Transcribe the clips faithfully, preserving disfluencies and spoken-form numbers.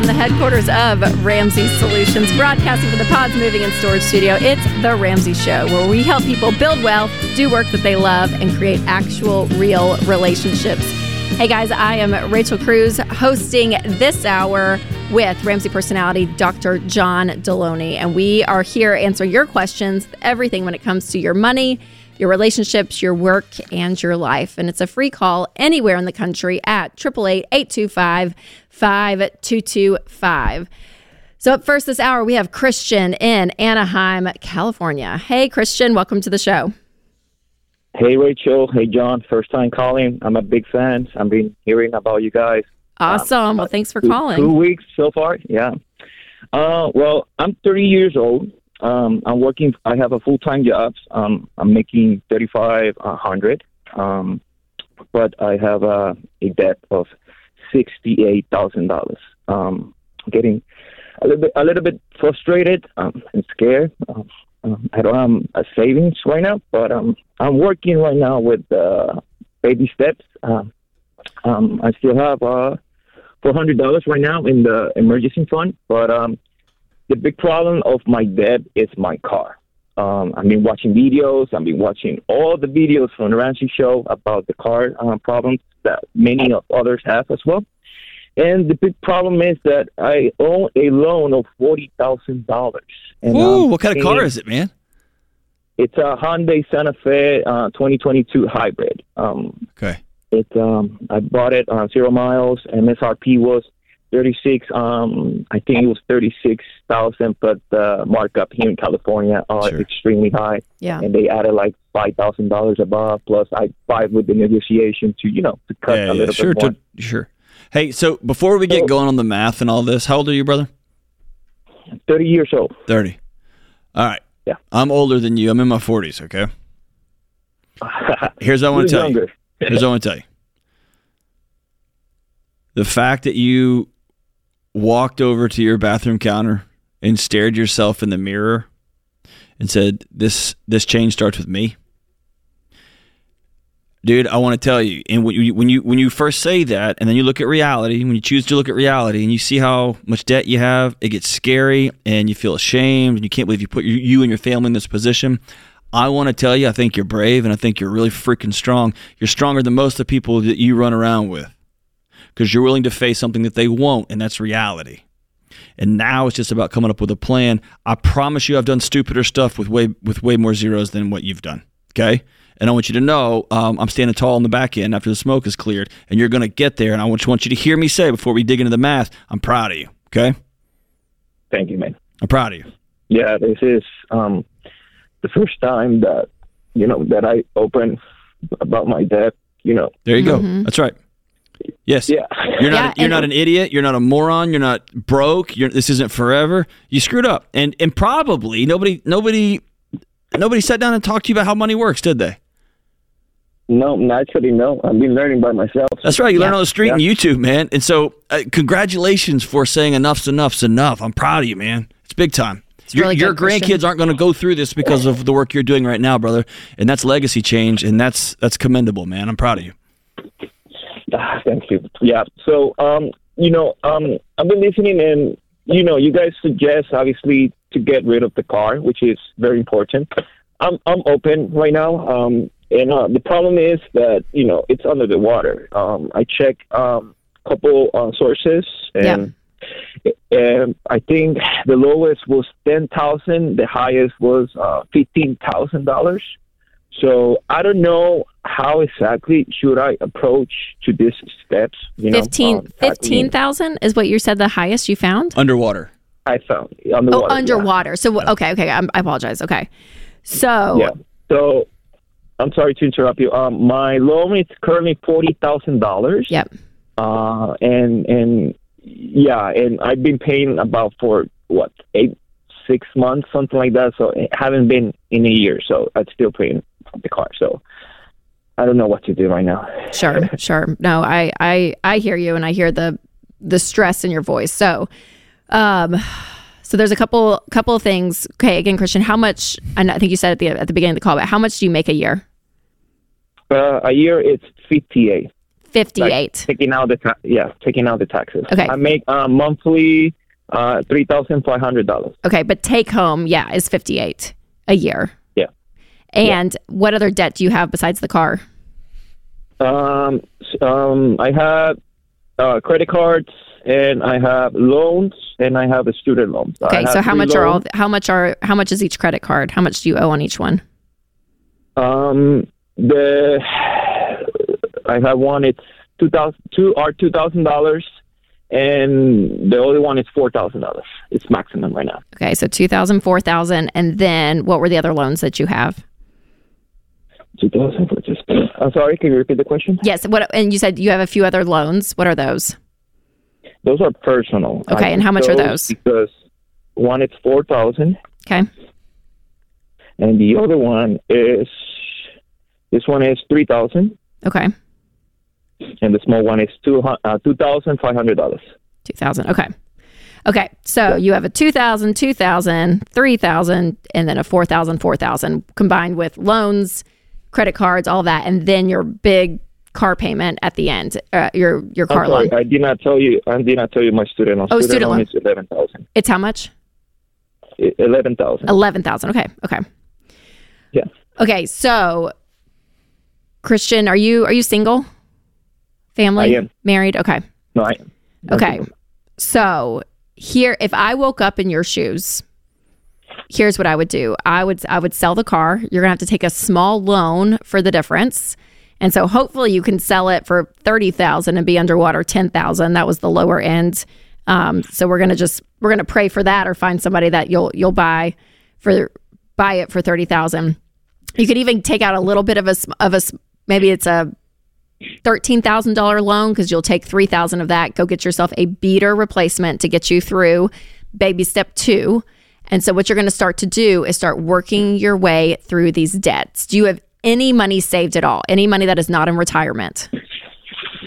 from the headquarters of Ramsey Solutions, broadcasting from the Pods Moving and Storage Studio. It's The Ramsey Show, where we help people build wealth, do work that they love, and create actual, real relationships. Hey guys, I am Rachel Cruze, hosting this hour with Ramsey personality Doctor John Delony, and we are here to answer your questions, everything when it comes to your money, your relationships, your work, and your life. And it's a free call anywhere in the country at eight eight eight, eight two five, five two two five. So up first this hour, we have Christian in Anaheim, California. Hey, Christian, welcome to the show. Hey, Rachel. Hey, John. First time calling. I'm a big fan. I've been hearing about you guys. Awesome. Um, well, thanks for two, calling. Two weeks so far. Yeah. Uh, well, I'm thirty years old. Um, I'm working. I have a full-time job. Um, I'm making thirty-five a hundred, um, but I have a, a debt of sixty-eight thousand dollars. Um, getting a little bit, a little bit frustrated um, and scared. Um, I don't have a savings right now, but um, I'm working right now with uh, baby steps. Uh, um, I still have uh, four hundred dollars right now in the emergency fund, but. Um, The big problem of my debt is my car. Um, I've been watching videos. I've been watching all the videos from the Ramsey Show about the car um, problems that many of others have as well. And the big problem is that I own a loan of forty thousand dollars. Ooh, um, what kind of car is it, man? It's a Hyundai Santa Fe uh, twenty twenty-two hybrid. Um, okay. It, um, I bought it on zero miles, and M S R P was Thirty-six. Um, I think it was thirty-six thousand, but the markup here in California are sure. extremely high. Yeah, and they added like five thousand dollars above. Plus, I fight with the negotiation to you know to cut yeah, a little yeah, sure, bit more. To, sure. Hey, so before we get so, going on the math and all this, how old are you, brother? Thirty years old. Thirty. All right. Yeah. I'm older than you. I'm in my forties. Okay. Here's what I want to tell younger. you. Here's what I want to tell you. The fact that you walked over to your bathroom counter and stared yourself in the mirror and said, this this change starts with me. Dude, I want to tell you, and when you, when you when you first say that, and then you look at reality, when you choose to look at reality and you see how much debt you have, it gets scary and you feel ashamed and you can't believe you put you and your family in this position. I want to tell you, I think you're brave and I think you're really freaking strong. You're stronger than most of the people that you run around with, because you're willing to face something that they won't, and that's reality. And now it's just about coming up with a plan. I promise you I've done stupider stuff with way with way more zeros than what you've done, okay? And I want you to know um, I'm standing tall on the back end after the smoke is cleared, and you're going to get there, and I just want you to hear me say before we dig into the math, I'm proud of you, okay? Thank you, man. I'm proud of you. Yeah, this is um, the first time that, you know, that I open about my debt, you know. There you mm-hmm. go. That's right. Yes. Yeah. You're not. Yeah, you're not an idiot. You're not a moron. You're not broke. You're, this isn't forever. You screwed up, and and probably nobody, nobody, nobody sat down and talked to you about how money works, did they? No, naturally, no. I've been learning by myself. That's right. You yeah. learn on the street yeah. and YouTube, man. And so, uh, congratulations for saying enough's enough's enough. I'm proud of you, man. It's big time. It's your really your grandkids question. aren't going to go through this because of the work you're doing right now, brother. And that's legacy change, and that's that's commendable, man. I'm proud of you. Ah, thank you. Yeah. So, um, you know, um, I've been listening, and you know, you guys suggest obviously to get rid of the car, which is very important. I'm I'm open right now, um, and uh, the problem is that you know it's under the water. Um, I check um, a couple uh, sources, and yeah. and I think the lowest was ten thousand, the highest was uh, fifteen thousand dollars. So I don't know how exactly should I approach to these steps. You know, fifteen thousand is what you said the highest you found? Underwater. I found. Underwater, oh, underwater. Yeah. So, okay, okay. I'm, I apologize. Okay. So. Yeah. So, I'm sorry to interrupt you. Um, my loan is currently forty thousand dollars. Yep. Uh, and, and, yeah, and I've been paying about for, what, eight, six months, something like that. So, I haven't been in a year. So, I'm still paying the car. So I don't know what to do right now. Sure, sure. No, I, I, I hear you, and I hear the the stress in your voice. So, um, so there's a couple couple of things. Okay, again, Christian, how much? And I think you said at the at the beginning of the call, but how much do you make a year? Uh, a year, it's fifty-eight. fifty-eight. Like, taking out the ta- yeah, taking out the taxes. Okay. I make uh, monthly uh, three thousand five hundred dollars. Okay, but take home, yeah, is fifty-eight a year. Yeah. And yeah. What other debt do you have besides the car? Um, um, I have uh, credit cards, and I have loans, and I have a student loan. Okay, so how much loans. are all? How much are? How much is each credit card? How much do you owe on each one? Um, the I have one. It's two thousand two or two thousand dollars, and the other one is four thousand dollars. It's maximum right now. Okay, so two thousand, four thousand, and then what were the other loans that you have? I'm sorry, can you repeat the question? Yes, what? And you said you have a few other loans. What are those? Those are personal. Okay, I and how much those are those? Because one is four thousand dollars. Okay. And the other one is, this one is three thousand dollars. Okay. And the small one is two thousand five hundred dollars. two thousand dollars, okay. Okay, so yeah. you have a two thousand dollars, two thousand dollars, three thousand dollars, and then a four thousand dollars, four thousand dollars combined with loans, credit cards, all that, and then your big car payment at the end. Uh, your your car sorry, loan. I did not tell you. I did not tell you my student loan. Oh, student, student loan is eleven thousand. It's how much? Eleven thousand. Eleven thousand. Okay. Okay. Yeah. Okay. So, Christian, are you are you single? Family? I am. Married? Okay. No, I am. I'm okay. Single. So here, if I woke up in your shoes, here's what I would do. I would I would sell the car. You're gonna have to take a small loan for the difference. And so hopefully you can sell it for thirty thousand dollars and be underwater ten thousand dollars. That was the lower end. Um, so we're going to just, we're going to pray for that or find somebody that you'll, you'll buy for, buy it for thirty thousand dollars. You could even take out a little bit of a, of a, maybe it's a thirteen thousand dollars loan because you'll take three thousand dollars of that, go get yourself a beater replacement to get you through baby step two. And so what you're going to start to do is start working your way through these debts. Do you have any money saved at all? Any money that is not in retirement?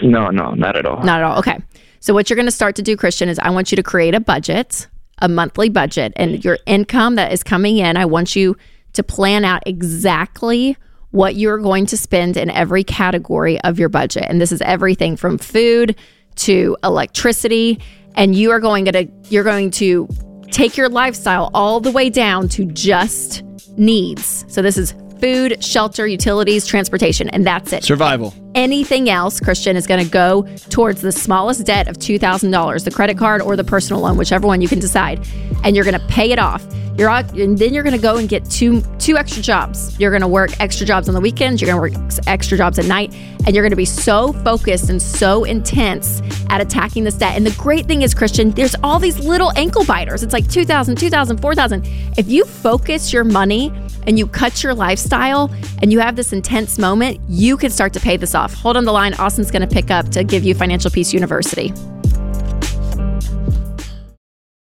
No, no, not at all. Not at all. Okay. So what you're going to start to do, Christian, is I want you to create a budget, a monthly budget, and your income that is coming in, I want you to plan out exactly what you're going to spend in every category of your budget. And this is everything from food to electricity. And you are going to, you're going to take your lifestyle all the way down to just needs. So this is food, shelter, utilities, transportation, and that's it. Survival. Anything else, Christian, is going to go towards the smallest debt of two thousand dollars, the credit card or the personal loan, whichever one you can decide, and you're going to pay it off. You're all, and then you're going to go and get two two extra jobs. You're going to work extra jobs on the weekends. You're going to work extra jobs at night, and you're going to be so focused and so intense at attacking this debt. And the great thing is, Christian, there's all these little ankle biters. It's like two thousand dollars, two thousand dollars, four thousand dollars. If you focus your money and you cut your lifestyle and you have this intense moment, you can start to pay this off. Hold on the line. Austin's going to pick up to give you Financial Peace University.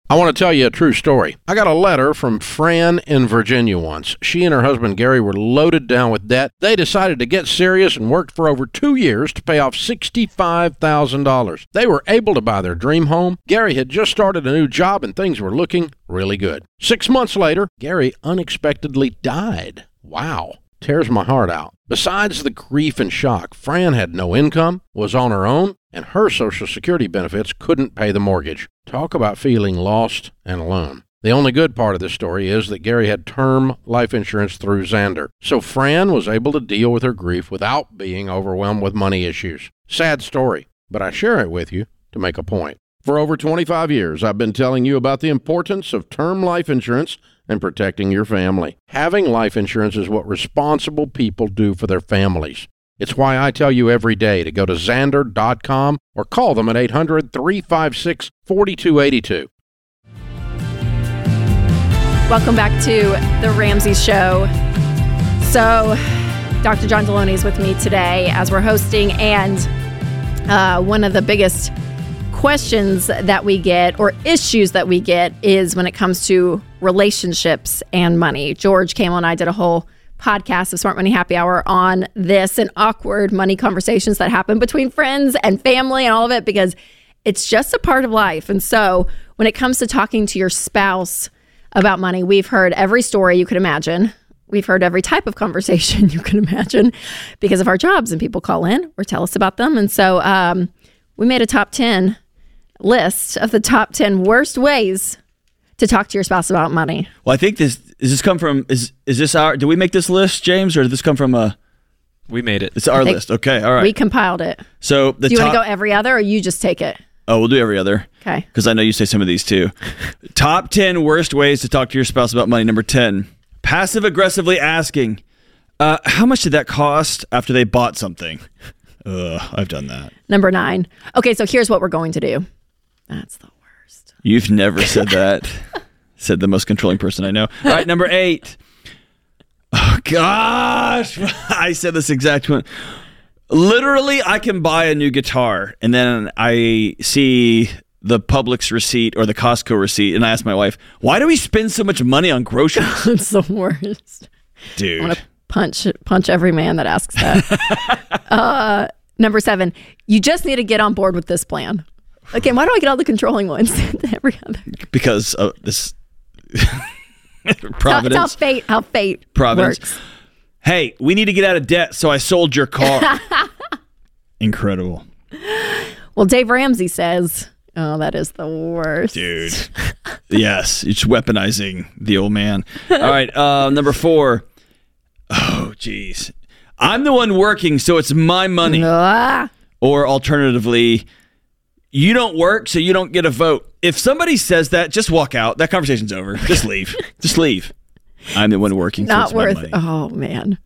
I want to tell you a true story. I got a letter from Fran in Virginia once. She and her husband, Gary, were loaded down with debt. They decided to get serious and worked for over two years to pay off sixty-five thousand dollars. They were able to buy their dream home. Gary had just started a new job and things were looking really good. Six months later, Gary unexpectedly died. Wow. Tears my heart out. Besides the grief and shock, Fran had no income, was on her own, and her Social Security benefits couldn't pay the mortgage. Talk about feeling lost and alone. The only good part of this story is that Gary had term life insurance through Xander, so Fran was able to deal with her grief without being overwhelmed with money issues. Sad story, but I share it with you to make a point. For over twenty-five years, I've been telling you about the importance of term life insurance and protecting your family. Having life insurance is what responsible people do for their families. It's why I tell you every day to go to Xander dot com or call them at eight hundred, three five six, four two eight two. Welcome back to The Ramsey Show. So, Doctor John Delony is with me today as we're hosting, and uh, one of the biggest questions that we get or issues that we get is when it comes to relationships and money. George Kamel and I did a whole podcast of Smart Money Happy Hour on this and awkward money conversations that happen between friends and family and all of it, because it's just a part of life. And so when it comes to talking to your spouse about money, we've heard every story you could imagine. We've heard every type of conversation you can imagine because of our jobs, and people call in or tell us about them. And so um, we made a top ten list of the top ten worst ways to talk to your spouse about money. Well, I think this, does this come from, is is this our, did we make this list, James, or did this come from a? We made it. It's our list. Okay. All right. We compiled it. So the Do you top, want to go every other, or you just take it? Oh, we'll do every other. Okay. Because I know you say some of these too. Top ten worst ways to talk to your spouse about money. Number ten. Passive aggressively asking, uh, how much did that cost after they bought something? Ugh, I've done that. Number nine. Okay, so here's what we're going to do. That's the worst. You've never said that. Said the most controlling person I know. All right, number eight. Oh, gosh. I said this exact one. Literally, I can buy a new guitar, and then I see the Publix receipt or the Costco receipt, and I asked my wife, why do we spend so much money on groceries? It's the worst. Dude. I want to punch, punch every man that asks that. uh, number seven, you just need to get on board with this plan. Okay, why do I get all the controlling ones? Every other? Because uh, this... Providence. It's how, it's how fate, how fate Providence. Works. Hey, we need to get out of debt, so I sold your car. Incredible. Well, Dave Ramsey says... Oh, that is the worst. Dude. Yes. It's weaponizing the old man. All right. Uh, number four. Oh, geez. I'm the one working, so it's my money. Uh, or alternatively, you don't work, so you don't get a vote. If somebody says that, just walk out. That conversation's over. Just leave. just leave. I'm the one working, Not so it's worth, my money. Oh, man.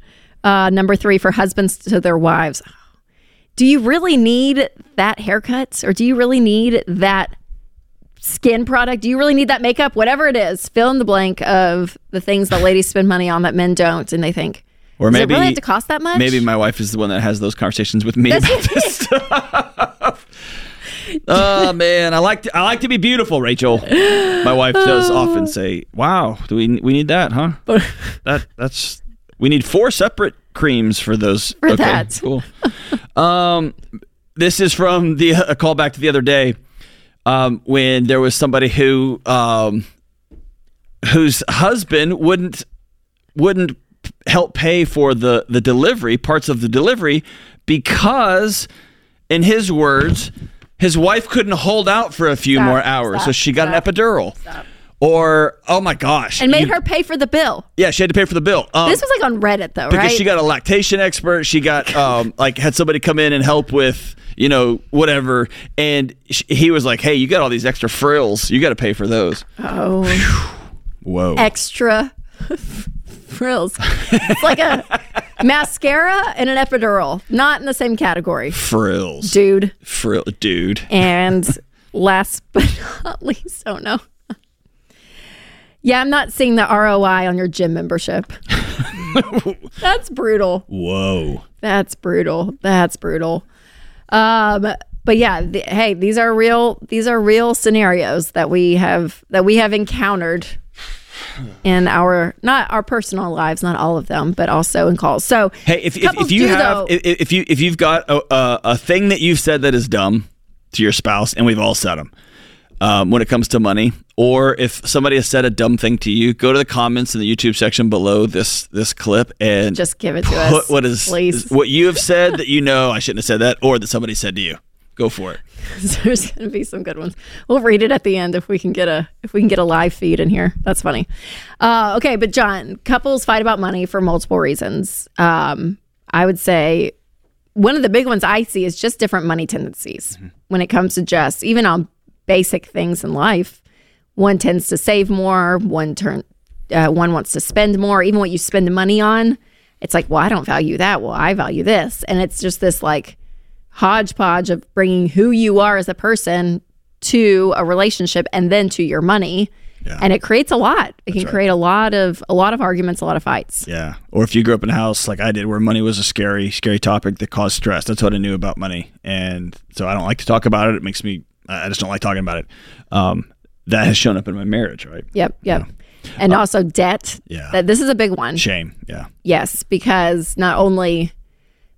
Uh, number three, for husbands to their wives. Do you really need that haircut, or do you really need that skin product? Do you really need that makeup? Whatever it is, fill in the blank of the things that ladies spend money on that men don't, and they think, or maybe, does it really have to cost that much? Maybe my wife is the one that has those conversations with me That's about this stuff. Oh, man. I like to, I like to be beautiful, Rachel. My wife does often say, wow, do we we need that, huh? that that's we need four separate creams for those. For okay, that. Cool. Um, this is from the a call back to the other day, um, when there was somebody who, um, whose husband wouldn't wouldn't help pay for the the delivery parts of the delivery because, in his words, his wife couldn't hold out for a few stop, more hours, stop, so she got stop, an epidural. Stop. Or, oh my gosh. And made you, her pay for the bill. Yeah, she had to pay for the bill. Um, this was like on Reddit though, because right? Because she got a lactation expert. She got, um, like, had somebody come in and help with, you know, whatever. And she, he was like, hey, you got all these extra frills. You got to pay for those. Oh. Whew. Whoa. Extra frills. It's like a mascara and an epidural. Not in the same category. Frills. Dude. Frill, dude. And last but not least, oh no. Yeah, I'm not seeing the R O I on your gym membership. That's brutal. Whoa. That's brutal. That's brutal. Um, but yeah, the, hey, these are real. These are real scenarios that we have that we have encountered in our not our personal lives, not all of them, but also in calls. So hey, if if, if you do, have though, if, if you if you've got a, a a thing that you've said that is dumb to your spouse, and we've all said them. Um, when it comes to money, or if somebody has said a dumb thing to you, go to the comments in the YouTube section below this this clip and just give it to us. What is, is what you have said that you know I shouldn't have said that, or that somebody said to you. Go for it. There's going to be some good ones. We'll read it at the end if we can get a if we can get a live feed in here. That's funny. Uh, okay, but John, couples fight about money for multiple reasons. Um, I would say one of the big ones I see is just different money tendencies mm-hmm. when it comes to just even on. Basic things in life. One tends to save more, one turn uh, one wants to spend more. Even what you spend the money on, it's like, well, I don't value that, well, I value this. And it's just this like hodgepodge of bringing who you are as a person to a relationship and then to your money. Yeah. And it creates a lot. It That's can right. create a lot of a lot of arguments, a lot of fights. Yeah. Or if you grew up in a house like I did where money was a scary scary topic that caused stress. That's what I knew about money. And so I don't like to talk about it. It makes me I just don't like talking about it. Um, that has shown up in my marriage, right? Yep, yep. Yeah. And um, also debt. Yeah. This is a big one. Shame, yeah. Yes, because not only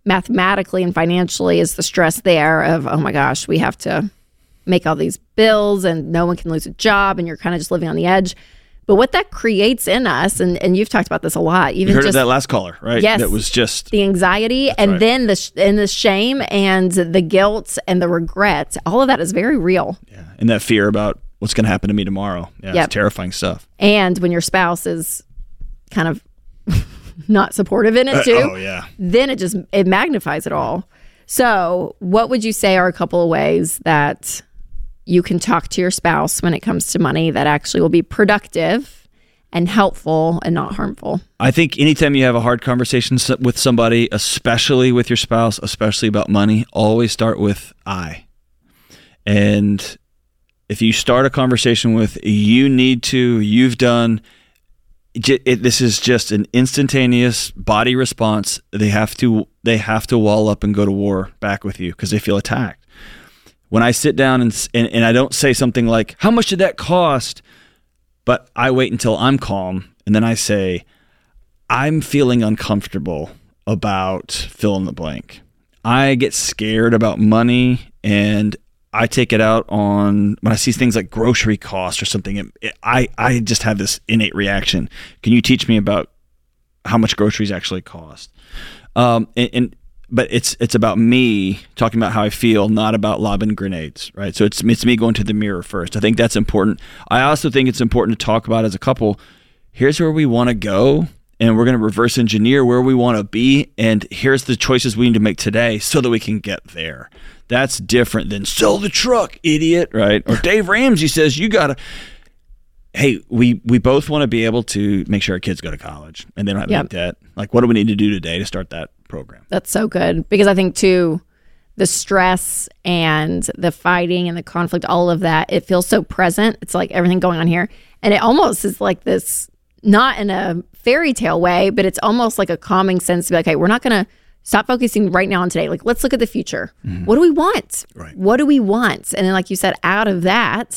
mathematically and financially is the stress there of, oh my gosh, we have to make all these bills and no one can lose a job and you're kind of just living on the edge. But what that creates in us, and, and you've talked about this a lot. Even you heard just, of that last caller, right? Yes. That was just... the anxiety and right. then the sh- and the shame and the guilt and the regret. All of that is very real. Yeah, and that fear about what's going to happen to me tomorrow. Yeah, yep. It's terrifying stuff. And when your spouse is kind of not supportive in it too, uh, oh, yeah. then it just it magnifies it all. So what would you say are a couple of ways that... you can talk to your spouse when it comes to money that actually will be productive and helpful and not harmful? I think anytime you have a hard conversation with somebody, especially with your spouse, especially about money, always start with I. And if you start a conversation with you need to, you've done, it, it, this is just an instantaneous body response. They have to, they have to wall up and go to war back with you because they feel attacked. When I sit down and, and and I don't say something like, how much did that cost? But I wait until I'm calm. And then I say, I'm feeling uncomfortable about fill in the blank. I get scared about money and I take it out on, when I see things like grocery costs or something, it, it, I, I just have this innate reaction. Can you teach me about how much groceries actually cost? Um, and, and But it's it's about me talking about how I feel, not about lobbing grenades, right? So it's it's me going to the mirror first. I think that's important. I also think it's important to talk about as a couple, here's where we want to go, and we're going to reverse engineer where we want to be, and here's the choices we need to make today so that we can get there. That's different than sell the truck, idiot, right? Or Dave Ramsey says you got to... Hey, we, we both want to be able to make sure our kids go to college and they don't have yep. any debt. Like, what do we need to do today to start that program? That's so good. Because I think, too, the stress and the fighting and the conflict, all of that, it feels so present. It's like everything going on here. And it almost is like this, not in a fairy tale way, but it's almost like a calming sense to be like, hey, we're not going to stop focusing right now on today. Like, let's look at the future. Mm-hmm. What do we want? Right. What do we want? And then, like you said, out of that...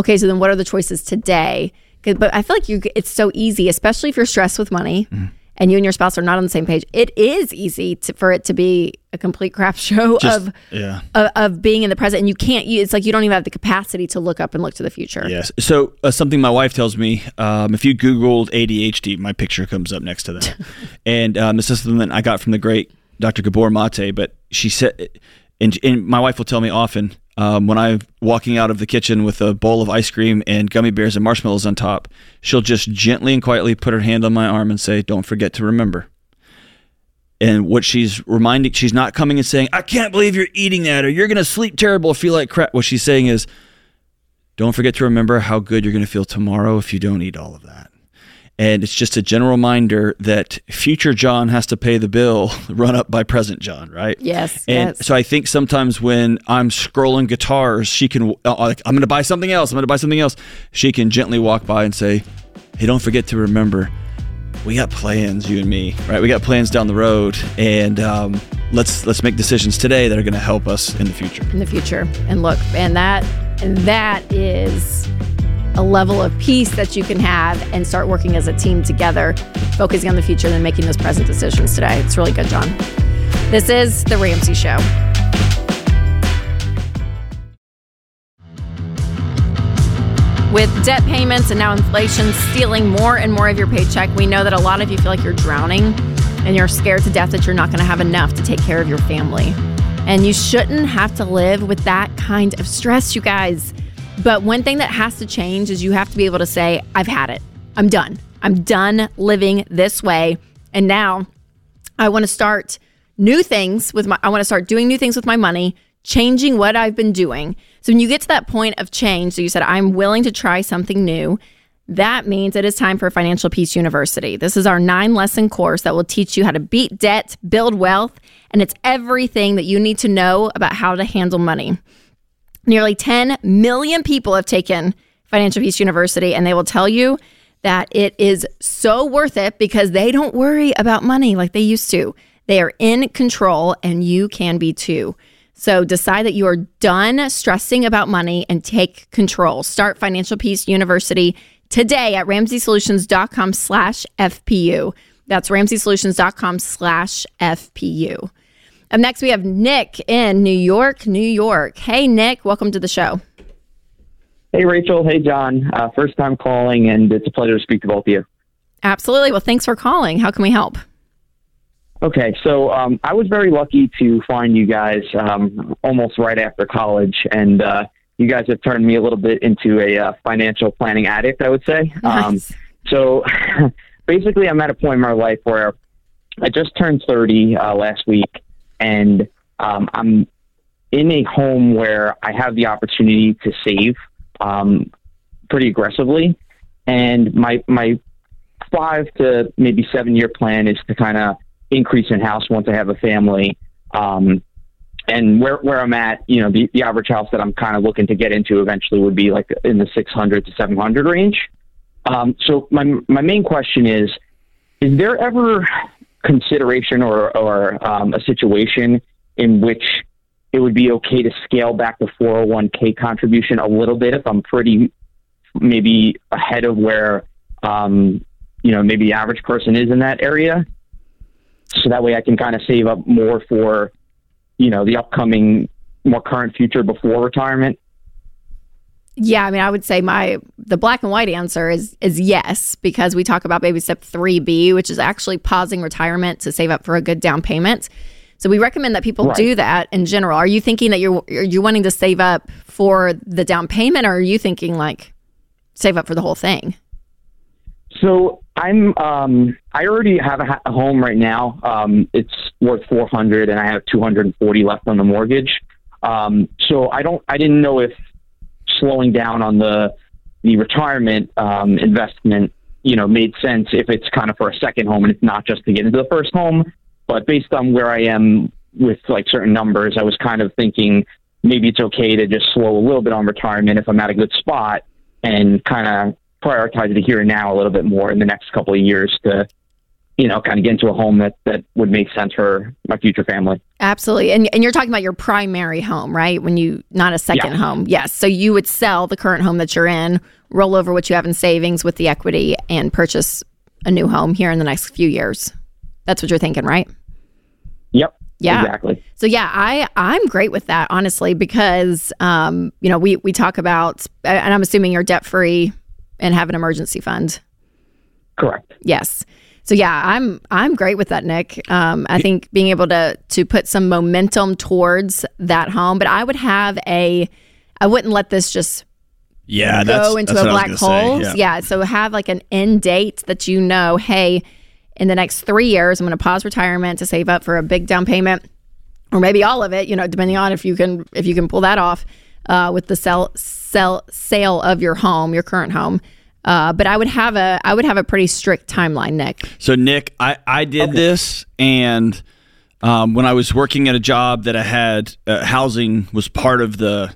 okay, so then what are the choices today? But I feel like you, it's so easy, especially if you're stressed with money mm. and you and your spouse are not on the same page. It is easy to, for it to be a complete crap show Just, of, yeah. of of being in the present. And you can't, you, it's like you don't even have the capacity to look up and look to the future. Yes. So uh, something my wife tells me, um, if you Googled A D H D, my picture comes up next to that. And um, this is something that I got from the great Doctor Gabor Mate, but she said, and, and my wife will tell me often, Um, when I'm walking out of the kitchen with a bowl of ice cream and gummy bears and marshmallows on top, she'll just gently and quietly put her hand on my arm and say, don't forget to remember. And what she's reminding, she's not coming and saying, I can't believe you're eating that, or you're going to sleep terrible or feel like crap. What she's saying is, don't forget to remember how good you're going to feel tomorrow if you don't eat all of that. And it's just a general reminder that future John has to pay the bill run up by present John, right? Yes. And yes. so I think sometimes when I'm scrolling guitars, she can, uh, like, I'm going to buy something else. I'm going to buy something else. She can gently walk by and say, hey, don't forget to remember, we got plans, you and me, right? We got plans down the road. And um, let's let's make decisions today that are going to help us in the future. In the future. And look, and that and that is... a level of peace that you can have and start working as a team together, focusing on the future and then making those present decisions today. It's really good, John. This is The Ramsey Show. With debt payments and now inflation stealing more and more of your paycheck, we know that a lot of you feel like you're drowning and you're scared to death that you're not going to have enough to take care of your family. And you shouldn't have to live with that kind of stress, you guys. But one thing that has to change is you have to be able to say, I've had it. I'm done. I'm done living this way. And now I want to start new things with my, I want to start doing new things with my money, changing what I've been doing. So when you get to that point of change, so you said, I'm willing to try something new. That means it is time for Financial Peace University. This is our nine lesson course that will teach you how to beat debt, build wealth, and it's everything that you need to know about how to handle money. Nearly ten million people have taken Financial Peace University, and they will tell you that it is so worth it because they don't worry about money like they used to. They are in control, and you can be too. So decide that you are done stressing about money and take control. Start Financial Peace University today at ramsey solutions dot com slash F P U. That's ramsey solutions dot com slash F P U. Up next, we have Nick in New York, New York. Hey, Nick, welcome to the show. Hey, Rachel. Hey, John. Uh, first time calling, and it's a pleasure to speak to both of you. Absolutely. Well, thanks for calling. How can we help? Okay, so um, I was very lucky to find you guys um, almost right after college, and uh, you guys have turned me a little bit into a uh, financial planning addict, I would say. Nice. Um, so basically, I'm at a point in my life where I just turned thirty uh, last week, and um, I'm in a home where I have the opportunity to save um, pretty aggressively, and my my five to maybe seven year plan is to kind of increase in house once I have a family. Um, and where, where I'm at, you know, the, the average house that I'm kind of looking to get into eventually would be like in the six hundred to seven hundred range. Um, so my, my main question is, is there ever consideration or, or, um, a situation in which it would be okay to scale back the four oh one k contribution a little bit if I'm pretty maybe ahead of where, um, you know, maybe the average person is in that area? So that way I can kind of save up more for, you know, the upcoming, more current future before retirement. Yeah, I mean, I would say my the black and white answer is is yes, because we talk about baby step three B, which is actually pausing retirement to save up for a good down payment. So we recommend that people right. do that in general. Are you thinking that you're are you wanting to save up for the down payment, or are you thinking like save up for the whole thing? So I'm, um, I already have a, ha- a home right now. Um, it's worth four hundred and I have two hundred forty left on the mortgage. Um, so I don't, I didn't know if slowing down on the, the retirement, um, investment, you know, made sense if it's kind of for a second home and it's not just to get into the first home. But based on where I am with like certain numbers, I was kind of thinking maybe it's okay to just slow a little bit on retirement if I'm at a good spot and kind of prioritize the here and now a little bit more in the next couple of years to, you know, kind of get into a home that, that would make sense for my future family. Absolutely. And and you're talking about your primary home, right? When you, not a second yeah. home. Yes. So you would sell the current home that you're in, roll over what you have in savings with the equity and purchase a new home here in the next few years. That's what you're thinking, right? Yep. Yeah. Exactly. So yeah, I, I'm great with that, honestly, because, um, you know, we, we talk about, and I'm assuming you're debt-free and have an emergency fund. Correct. Yes. So yeah, I'm I'm great with that, Nick. Um, I think being able to to put some momentum towards that home, but I would have a, I wouldn't let this just yeah, go that's, into that's a black hole. Yeah. yeah. So have like an end date that you know, hey, in the next three years, I'm going to pause retirement to save up for a big down payment, or maybe all of it. You know, depending on if you can if you can pull that off. Uh, with the sell, sell, sale of your home, your current home, uh, but I would have a I would have a pretty strict timeline, Nick. So, Nick, I, I did okay. this, and um, when I was working at a job that I had, uh, housing was part of the,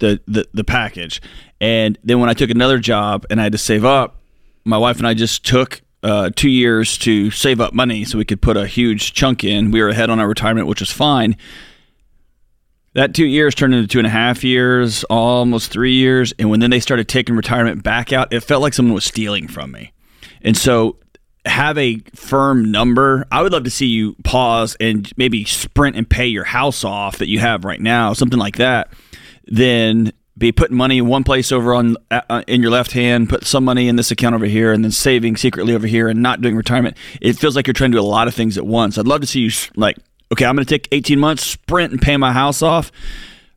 the the the package, and then when I took another job and I had to save up, my wife and I just took uh, two years to save up money so we could put a huge chunk in. We were ahead on our retirement, which was fine. That two years turned into two and a half years, almost three years. And when then they started taking retirement back out, it felt like someone was stealing from me. And so have a firm number. I would love to see you pause and maybe sprint and pay your house off that you have right now, something like that. Then be putting money in one place over on uh, in your left hand, put some money in this account over here, and then saving secretly over here and not doing retirement. It feels like you're trying to do a lot of things at once. I'd love to see you like, okay, I'm going to take eighteen months, sprint and pay my house off.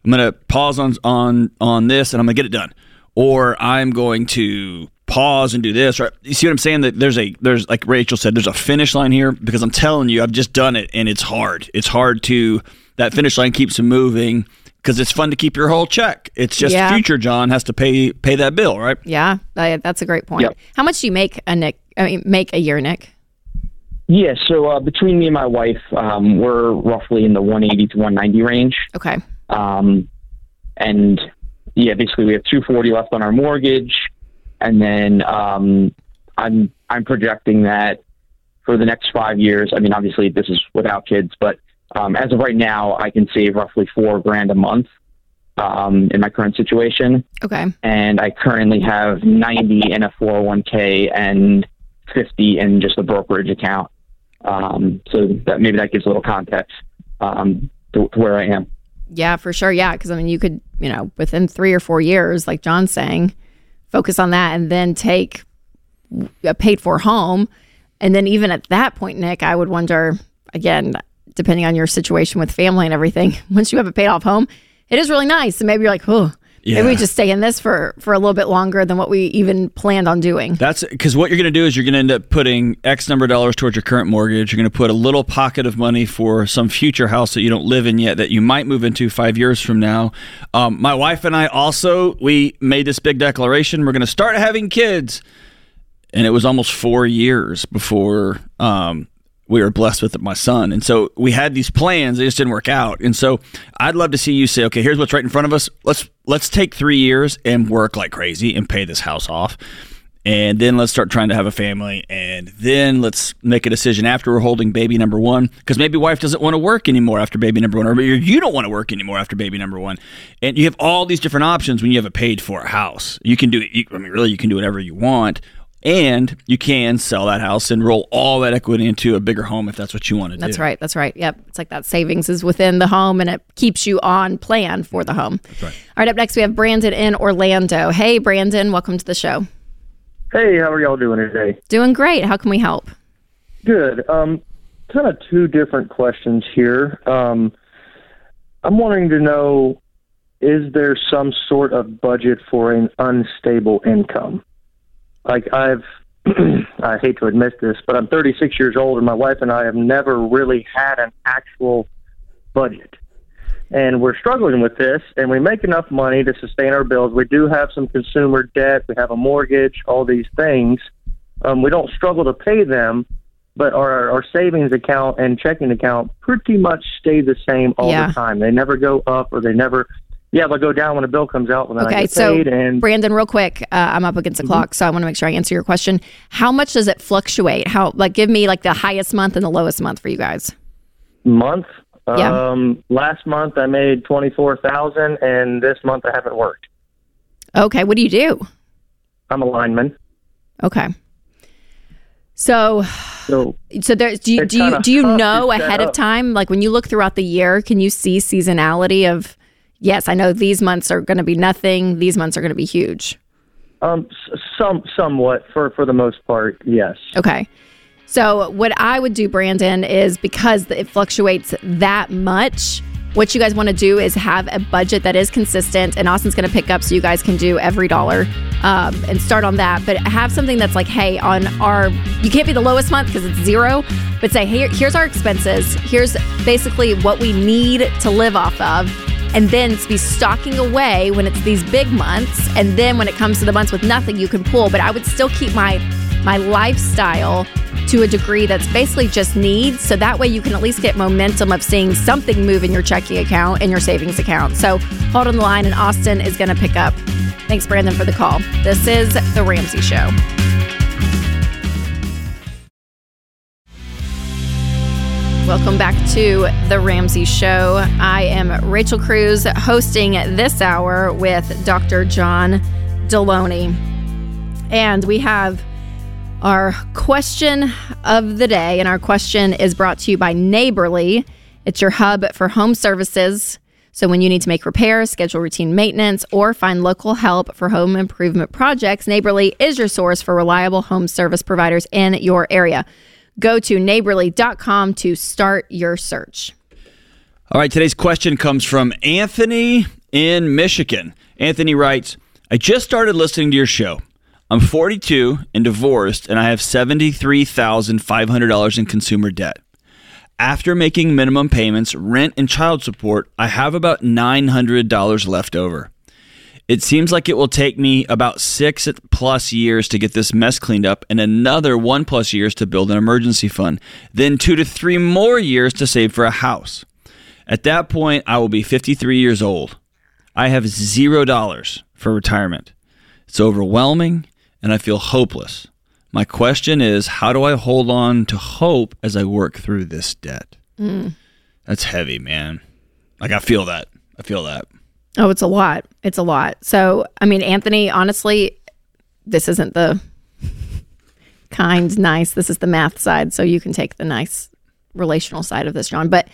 I'm going to pause on on on this and I'm going to get it done. Or I'm going to pause and do this. Right? You see what I'm saying? That there's a there's like Rachel said, there's a finish line here, because I'm telling you, I've just done it and it's hard. It's hard to that finish line keeps moving because it's fun to keep your whole check. It's just yeah. future John has to pay pay that bill, right? Yeah, that's a great point. Yep. How much do you make a Nick? I mean, make a year, Nick? Yeah, so uh, between me and my wife, um, we're roughly in the one eighty to one ninety range. Okay. Um, and yeah, basically we have two forty left on our mortgage, and then um, I'm I'm projecting that for the next five years. I mean, obviously this is without kids, but um, as of right now, I can save roughly four grand a month um, in my current situation. Okay. And I currently have ninety in a four oh one k and fifty in just a brokerage account. Um, so that maybe that gives a little context um, to, to where I am. Yeah, for sure. Yeah. Because I mean, you could, you know, within three or four years, like John's saying, focus on that and then take a paid for home. And then even at that point, Nick, I would wonder, again, depending on your situation with family and everything, once you have a paid off home, it is really nice. And maybe you're like, oh, yeah. Maybe we just stay in this for, for a little bit longer than what we even planned on doing. That's because what you're going to do is you're going to end up putting X number of dollars towards your current mortgage. You're going to put a little pocket of money for some future house that you don't live in yet that you might move into five years from now. Um, my wife and I also, we made this big declaration. We're going to start having kids. And it was almost four years before um, we were blessed with my son. And so we had these plans. They just didn't work out. And so I'd love to see you say, okay, here's what's right in front of us. Let's let's take three years and work like crazy and pay this house off. And then let's start trying to have a family. And then let's make a decision after we're holding baby number one. Because maybe wife doesn't want to work anymore after baby number one. Or you don't want to work anymore after baby number one. And you have all these different options when you have a paid for house. You can do it. I mean, really, you can do whatever you want. And you can sell that house and roll all that equity into a bigger home if that's what you want to do. That's right. That's right. Yep. It's like that savings is within the home and it keeps you on plan for the home. That's right. All right. Up next, we have Brandon in Orlando. Hey, Brandon. Welcome to the show. Hey, how are y'all doing today? Doing great. How can we help? Good. Um, kind of two different questions here. Um, I'm wanting to know, is there some sort of budget for an unstable income? Like I've, I hate to admit this, but I'm thirty-six years old and my wife and I have never really had an actual budget. And we're struggling with this and we make enough money to sustain our bills. We do have some consumer debt. We have a mortgage, all these things. Um, we don't struggle to pay them, but our, our savings account and checking account pretty much stay the same all yeah. the time. They never go up or they never... Yeah, they'll go down when a bill comes out. When okay, I get paid so and- Brandon, real quick, uh, I'm up against the mm-hmm. clock, so I want to make sure I answer your question. How much does it fluctuate? How like give me like the highest month and the lowest month for you guys? Month. Yeah. Um, last month I made twenty-four thousand dollars, and this month I haven't worked. Okay, what do you do? I'm a lineman. Okay. So, so, so there's, do you do you, do you know ahead of time? Like when you look throughout the year, can you see seasonality of? Yes, I know these months are going to be nothing. These months are going to be huge. Um, some, somewhat for, for the most part, yes. Okay. So what I would do, Brandon, is because it fluctuates that much, what you guys want to do is have a budget that is consistent, and Austin's going to pick up so you guys can do every dollar um, and start on that. But have something that's like, hey, on our, you can't be the lowest month because it's zero, but say, hey, here's our expenses. Here's basically what we need to live off of. And then be stocking away when it's these big months. And then when it comes to the months with nothing, you can pull. But I would still keep my my lifestyle to a degree that's basically just needs. So that way you can at least get momentum of seeing something move in your checking account and your savings account. So hold on the line and Austin is going to pick up. Thanks, Brandon, for the call. This is The Ramsey Show. Welcome back to The Ramsey Show. I am Rachel Cruze, hosting this hour with Doctor John Delony. And we have our question of the day, and our question is brought to you by Neighborly. It's your hub for home services. So when you need to make repairs, schedule routine maintenance, or find local help for home improvement projects, Neighborly is your source for reliable home service providers in your area. Go to neighborly dot com to start your search. All right, today's question comes from Anthony in Michigan. Anthony writes, I just started listening to your show. I'm forty-two and divorced, and I have seventy-three thousand five hundred dollars in consumer debt. After making minimum payments, rent, and child support, I have about nine hundred dollars left over. It seems like it will take me about six plus years to get this mess cleaned up and another one plus years to build an emergency fund, then two to three more years to save for a house. At that point, I will be fifty-three years old. I have zero dollars for retirement. It's overwhelming and I feel hopeless. My question is, how do I hold on to hope as I work through this debt? Mm. That's heavy, man. Like I feel that. I feel that. Oh, it's a lot. It's a lot. So, I mean, Anthony, honestly, this isn't the kind, nice. This is the math side. So you can take the nice relational side of this, John. But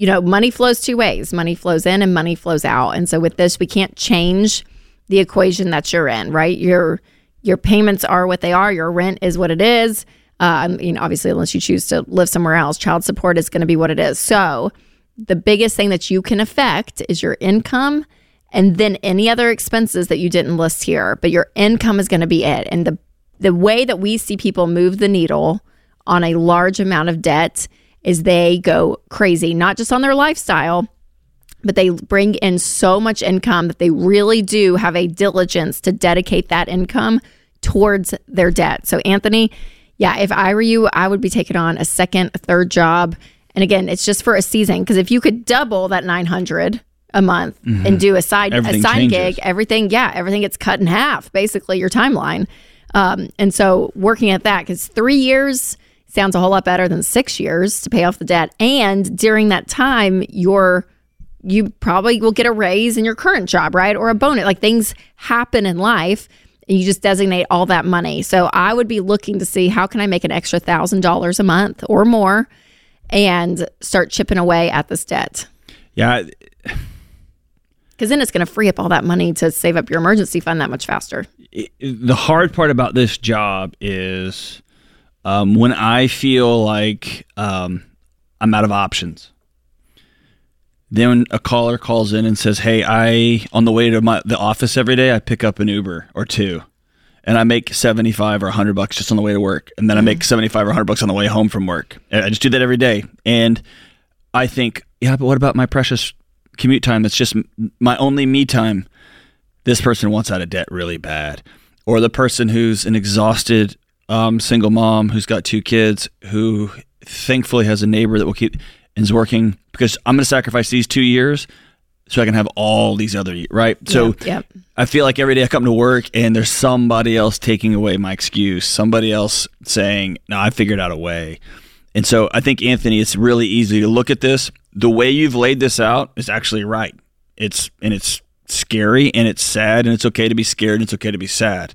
you know, money flows two ways. Money flows in and money flows out. And so with this, we can't change the equation that you're in, right? Your your payments are what they are. Your rent is what it is. Um, you know, obviously, unless you choose to live somewhere else, child support is going to be what it is. So the biggest thing that you can affect is your income, and then any other expenses that you didn't list here, but your income is going to be it. And the the way that we see people move the needle on a large amount of debt is they go crazy, not just on their lifestyle, but they bring in so much income that they really do have a diligence to dedicate that income towards their debt. So Anthony, yeah, if I were you, I would be taking on a second, a third job. And again, it's just for a season, because if you could double that nine hundred a month mm-hmm. and do a side everything a side changes. gig, everything, yeah, everything gets cut in half, basically your timeline. Um, and so working at that, because three years sounds a whole lot better than six years to pay off the debt. And during that time, you're, you probably will get a raise in your current job, right? Or a bonus, like things happen in life and you just designate all that money. So I would be looking to see how can I make an extra one thousand dollars a month or more and start chipping away at this debt. Yeah. Because then it's going to free up all that money to save up your emergency fund that much faster. It, the hard part about this job is um, when I feel like um, I'm out of options. Then a caller calls in and says, hey, I on the way to my, the office every day, I pick up an Uber or two, and I make seventy-five or one hundred bucks just on the way to work. And then mm-hmm. I make seventy-five or one hundred bucks on the way home from work. I just do that every day. And I think, yeah, but what about my precious commute time? That's just my only me time. This person wants out of debt really bad. Or the person who's an exhausted um, single mom who's got two kids, who thankfully has a neighbor that will keep... is working because I'm going to sacrifice these two years so I can have all these other years, right? So yep, yep. I feel like every day I come to work and there's somebody else taking away my excuse, somebody else saying, no, I figured out a way. And so I think, Anthony, it's really easy to look at this. The way you've laid this out is actually right. It's and it's scary and it's sad, and it's okay to be scared and it's okay to be sad.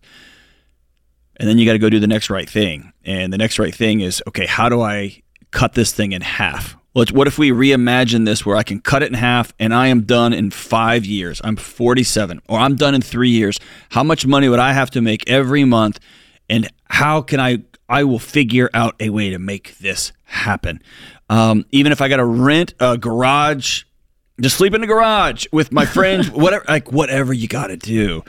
And then you got to go do the next right thing. And the next right thing is, okay, how do I cut this thing in half? Let's, what if we reimagine this where I can cut it in half and I am done in five years? I'm forty-seven, or I'm done in three years. How much money would I have to make every month? And how can I, I will figure out a way to make this happen. Um, even if I got to rent a garage, just sleep in the garage with my friends, whatever, like whatever you got to do.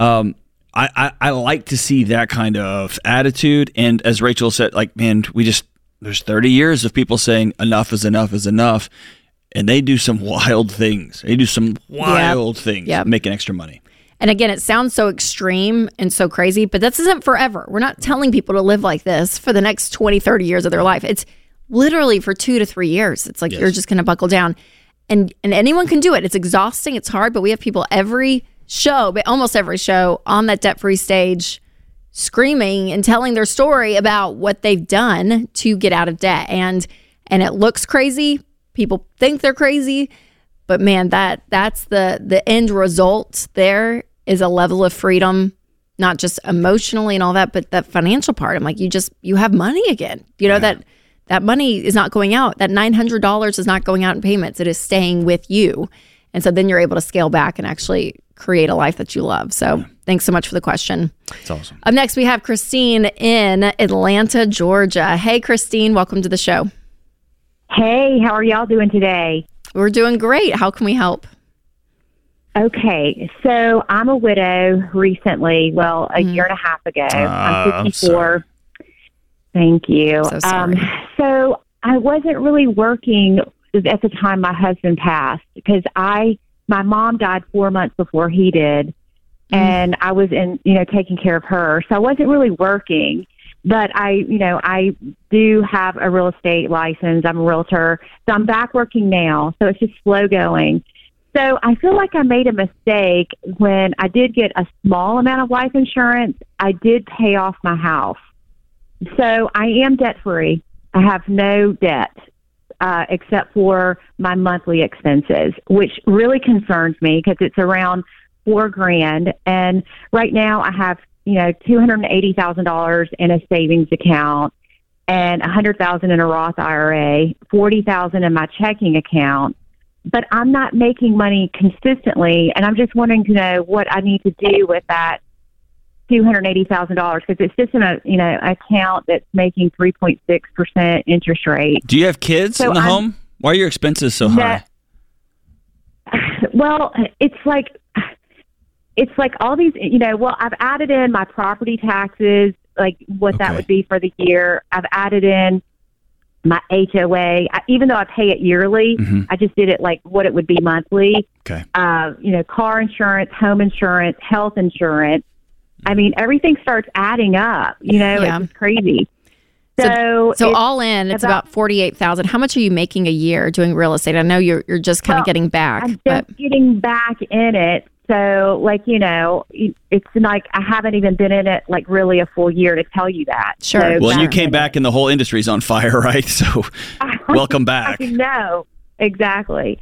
Um, I, I, I like to see that kind of attitude. And as Rachel said, like, man, we just, there's thirty years of people saying enough is enough is enough, and they do some wild things. They do some wild yep. things, yep. making extra money. And again, it sounds so extreme and so crazy, but this isn't forever. We're not telling people to live like this for the next twenty, thirty years of their life. It's literally for two to three years. It's like yes. you're just going to buckle down, and and anyone can do it. It's exhausting. It's hard, but we have people every show, but almost every show on that debt-free stage screaming and telling their story about what they've done to get out of debt. And and it looks crazy. People think they're crazy. But man, that that's the, the end result. There is a level of freedom, not just emotionally and all that, but that financial part. I'm like, you just, you have money again. You know, yeah. that that money is not going out. That nine hundred dollars is not going out in payments. It is staying with you. And so then you're able to scale back and actually create a life that you love. So yeah. thanks so much for the question. It's awesome. Up next, we have Christine in Atlanta, Georgia. Hey, Christine, welcome to the show. Hey, how are y'all doing today? We're doing great. How can we help? Okay, so I'm a widow recently, well, a mm. year and a half ago. Uh, I'm fifty-four. I'm Thank you. So, um, so I wasn't really working at the time my husband passed, because I my mom died four months before he did, and I was in, you know, taking care of her. So I wasn't really working, but I, you know, I do have a real estate license. I'm a realtor. So I'm back working now. So it's just slow going. So I feel like I made a mistake when I did get a small amount of life insurance. I did pay off my house. So I am debt free. I have no debt. Uh, except for my monthly expenses, which really concerns me because it's around four grand. And right now I have, you know, two hundred eighty thousand dollars in a savings account. and one hundred thousand dollars in a Roth I R A, forty thousand dollars in my checking account, but I'm not making money consistently, and I'm just wanting to know what I need to do with that two hundred eighty thousand dollars, because it's just in a you know account that's making three point six percent interest rate. Do you have kids so in the I'm, home? Why are your expenses so that, high? Well, it's like it's like all these, you know, well, I've added in my property taxes, like what okay. that would be for the year. I've added in my H O A, I, even though I pay it yearly, mm-hmm. I just did it like what it would be monthly. Okay. Uh, you know, car insurance, home insurance, health insurance. I mean, everything starts adding up, you know, yeah. It's crazy. So, so, so all in, it's about, about forty-eight thousand dollars. How much are you making a year doing real estate? I know you're you're just kind of well, getting back. I'm but. just getting back in it. So, like, you know, it's like I haven't even been in it, like, really a full year to tell you that. Sure. So well, and you came back and the whole industry's on fire, right? So, welcome back. No, exactly.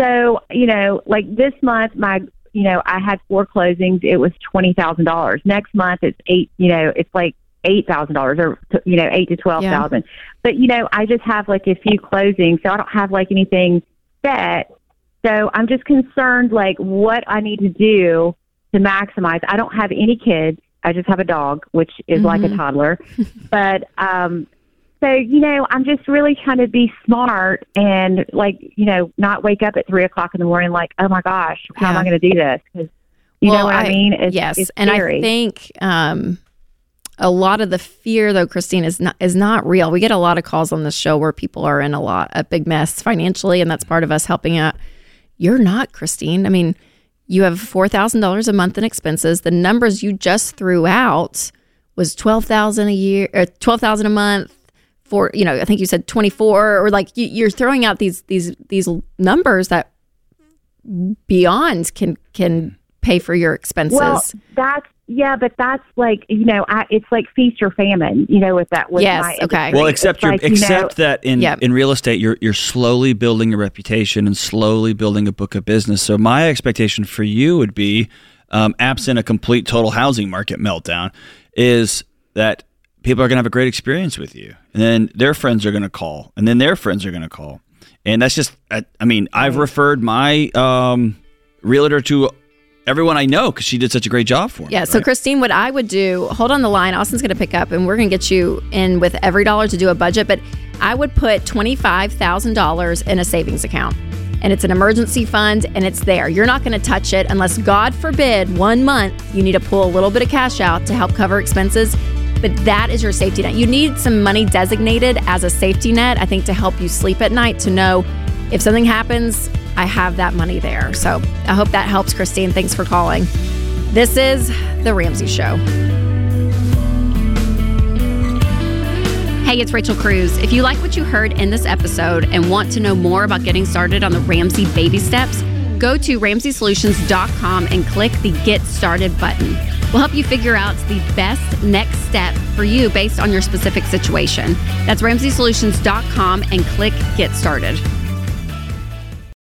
So, you know, like this month, my... You know, I had four closings. It was twenty thousand dollars. Next month, it's eight. You know, it's like eight thousand dollars, or you know, eight to twelve thousand. Yeah. But you know, I just have like a few closings, so I don't have like anything set. So I'm just concerned, like what I need to do to maximize. I don't have any kids. I just have a dog, which is mm-hmm. like a toddler. But um, so you know, I'm just really trying to be smart and like you know, not wake up at three o'clock in the morning like, oh my gosh, how yeah. am I going to do this? 'Cause you well, know what I, I mean? It's, yes, it's and I think um, a lot of the fear, though, Christine, is not is not real. We get a lot of calls on this show where people are in a lot a big mess financially, and that's part of us helping out. You're not, Christine. I mean, you have four thousand dollars a month in expenses. The numbers you just threw out was twelve thousand dollars a year, or twelve thousand dollars a month. For, you know, I think you said twenty-four, or like you, you're throwing out these these these numbers that beyond can can pay for your expenses. Well, that's yeah, but that's like you know, I, it's like feast or famine, you know, with that. With yes, my, okay. Well, except you're, like, except you know, that in yeah. in real estate, you're you're slowly building a reputation and slowly building a book of business. So my expectation for you would be, um, absent a complete total housing market meltdown, is that people are going to have a great experience with you. And then their friends are going to call. And then their friends are going to call. And that's just, I, I mean, I've referred my um, realtor to everyone I know because she did such a great job for me. Yeah, so right? Christine, what I would do, hold on the line. Austin's going to pick up and we're going to get you in with Every Dollar to do a budget. But I would put twenty-five thousand dollars in a savings account. And it's an emergency fund, and it's there. You're not going to touch it unless, God forbid, one month you need to pull a little bit of cash out to help cover expenses. But that is your safety net. You need some money designated as a safety net, I think, to help you sleep at night, to know if something happens, I have that money there. So I hope that helps, Christine. Thanks for calling. This is The Ramsey Show. Hey, it's Rachel Cruze. If you like what you heard in this episode and want to know more about getting started on the Ramsey baby steps, go to ramsey solutions dot com and click the Get Started button. We'll help you figure out the best next step for you based on your specific situation. That's ramsey solutions dot com and click Get Started.